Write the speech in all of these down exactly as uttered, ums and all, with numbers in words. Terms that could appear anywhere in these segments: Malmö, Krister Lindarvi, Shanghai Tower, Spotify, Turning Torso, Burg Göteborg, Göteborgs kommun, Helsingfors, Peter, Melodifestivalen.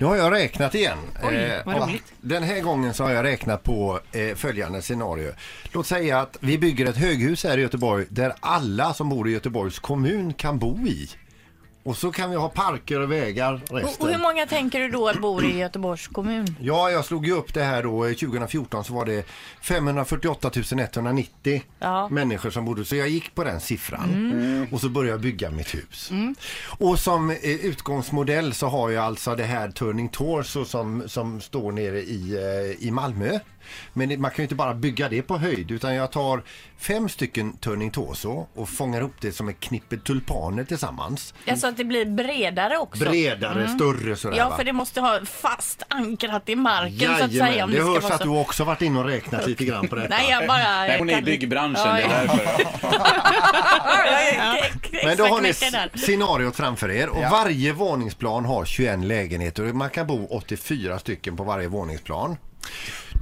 Nu har jag räknat igen. Oj, eh, den här gången så har jag räknat på eh, följande scenario. Låt säga att vi bygger ett höghus här i Göteborg där alla som bor i Göteborgs kommun kan bo i. Och så kan vi ha parker och vägar resten. Och hur många tänker du då bor i Göteborgs kommun? Ja, jag slog ju upp det här då. tjugo fjorton så var det femhundrafyrtioåtta tusen etthundranittio ja. människor som bodde. Så jag gick på den siffran. Mm. Och så började jag bygga mitt hus. Mm. Och som eh, utgångsmodell så har jag alltså det här Turning Torso som, som står nere i, eh, i Malmö. Men man kan ju inte bara bygga det på höjd, utan jag tar fem stycken Turning Torso och fångar upp det som ett knippe tulpaner tillsammans. Ja, så att det blir bredare också. Bredare, mm. större sådär. Ja, för det måste ha fast ankrat i marken. Jajamän, så att säga. Om det, det hörs att så... du också varit inne och räknat lite grann på detta. Nej, jag bara... Nej, hon är i byggbranschen, det är därför. Ja. Men då har ni scenariot framför er. Och ja. varje våningsplan har tjugoett lägenheter. Man kan bo åttiofyra stycken på varje våningsplan.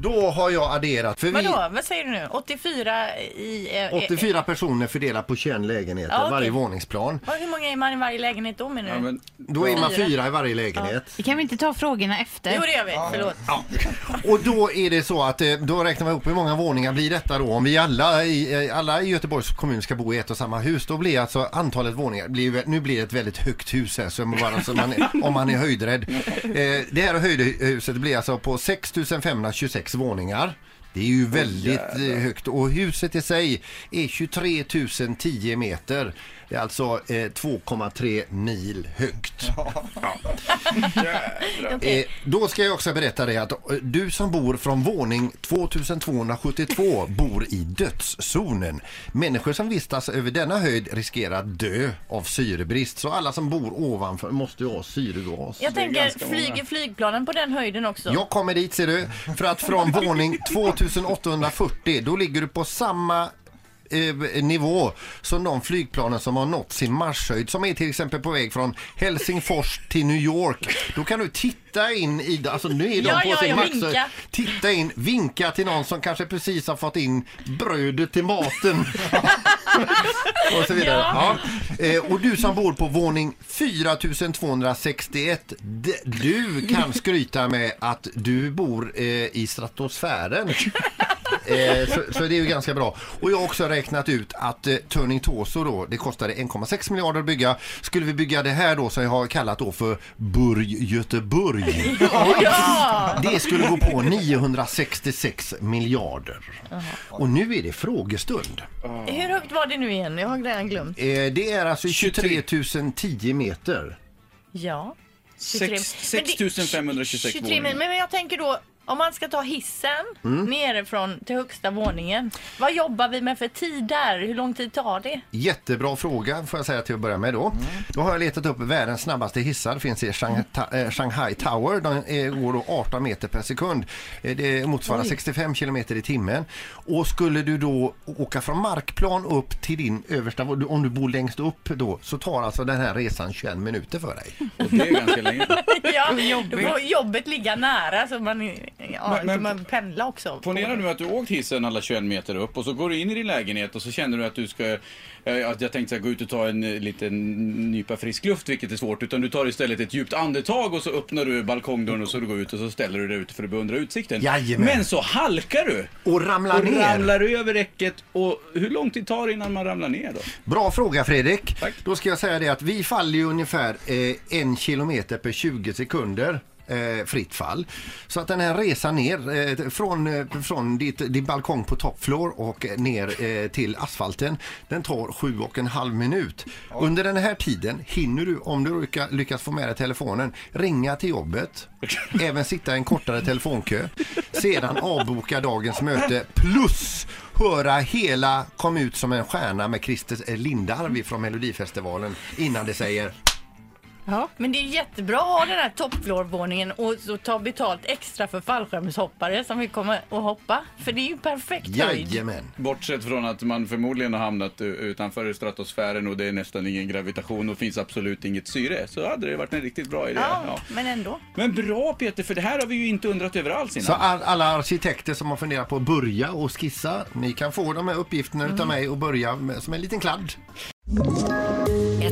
Då har jag adderat för vi... Vadå? Vad säger du nu? åttiofyra i... Eh, åttiofyra personer fördelat på tjugoett lägenheter, ja, okay. varje våningsplan. Och hur många är man i varje lägenhet då menar du? Ja, men... Då är man fyra i varje lägenhet. Ja. Det kan vi inte ta frågorna efter. Jo, det gör vi. Ja. Förlåt. Ja. Och då är det så att då räknar vi upp hur många våningar blir detta då. Om vi alla i, alla i Göteborgs kommun ska bo i ett och samma hus, då blir alltså antalet våningar... Blir, nu blir det ett väldigt högt hus här, så bara, alltså, man, om man är höjdrädd. Eh, det här höjdhuset blir alltså på sex tusen femhundratjugosex våningar. Det är ju väldigt oh, högt. Och huset i sig är tjugotre tusen tio meter. Det är alltså eh, två komma tre mil högt. Ja. Ja. eh, då ska jag också berätta dig att du som bor från våning tvåtusentvåhundrasjuttiotvå bor i dödszonen. Människor som vistas över denna höjd riskerar att dö av syrebrist. Så alla som bor ovanför måste ju ha syregas. Jag tänker, flyger flygplanen på den höjden också? Jag kommer dit, ser du. För att från våning tvåtusenåttahundrafyrtio, då ligger du på samma nivå som de flygplanen som har nått sin marshöjd, som är till exempel på väg från Helsingfors till New York. Då kan du titta in i, alltså nu är de ja, på ja, sin marshöjd. Titta in, vinka till någon som kanske precis har fått in brödet till maten. Och så vidare. Ja. Ja. Eh, och du som bor på våning fyratusentvåhundrasextioett, d- du kan skryta med att du bor eh, i stratosfären. Eh, så, så det är ju ganska bra. Och jag har också räknat ut att eh, Turning Torso då, det kostade en komma sex miljarder att bygga. Skulle vi bygga det här då, som jag har kallat då för Burg Göteborg, ja! Det skulle gå på niohundrasextiosex miljarder. Aha. Och nu är det frågestund. Hur högt var det nu igen? Jag har redan glömt. eh, Det är alltså tjugotre tusen tio meter. Ja, sex tusen femhundratjugosex våningar. Men jag tänker då, om man ska ta hissen mm. nerifrån till högsta våningen, vad jobbar vi med för tid där? Hur lång tid tar det? Jättebra fråga, får jag säga till att börja med då. Mm. Då har jag letat upp världens snabbaste hissar. Det finns i Shanghai Tower. Den går då arton meter per sekund. Det motsvarar Oj. sextiofem kilometer i timmen. Och skulle du då åka från markplan upp till din översta, om du bor längst upp då, så tar alltså den här resan tjugoett minuter för dig. Och det är ganska länge. Ja, jobbigt. Jobbet ligga nära så man... Ja, men, man pendlar också. Ponera nu att du åkt hissen alla tjugoett meter upp och så går du in i din lägenhet och så känner du att du ska, att jag tänkte gå ut och ta en liten nypa frisk luft, vilket är svårt, utan du tar istället ett djupt andetag och så öppnar du balkongdörren och så du går ut och så ställer du dig ut för att beundra utsikten. Jajamän. Men så halkar du och ramlar och ner. ramlar över räcket, och hur lång tid tar det innan man ramlar ner då? Bra fråga, Fredrik. Tack. Då ska jag säga det att vi faller ju ungefär eh, en kilometer per tjugo sekunder. Eh, fritt fall. Så att den här resan ner eh, från, eh, från ditt, din balkong på toppflor och ner eh, till asfalten, den tar sju och en halv minut. Ja. Under den här tiden hinner du, om du lyckas, lyckas få med dig telefonen, ringa till jobbet, även sitta i en kortare telefonkö, sedan avboka dagens möte, plus höra hela Kom ut som en stjärna med Krister Lindarvi från Melodifestivalen innan det säger Ja. Men det är jättebra att ha den här toppflorvåningen och så ta betalt extra för fallskärmshoppare som vill komma och hoppa. För det är ju perfekt höjd. Jajamän. Bortsett från att man förmodligen har hamnat utanför stratosfären och det är nästan ingen gravitation och finns absolut inget syre, så hade det varit en riktigt bra idé. Ja, ja. Men ändå. Men bra, Peter, för det här har vi ju inte undrat över alls innan. Så alla arkitekter som har funderat på att börja och skissa, ni kan få de här uppgifterna mm. utav mig och börja med, som en liten kladd.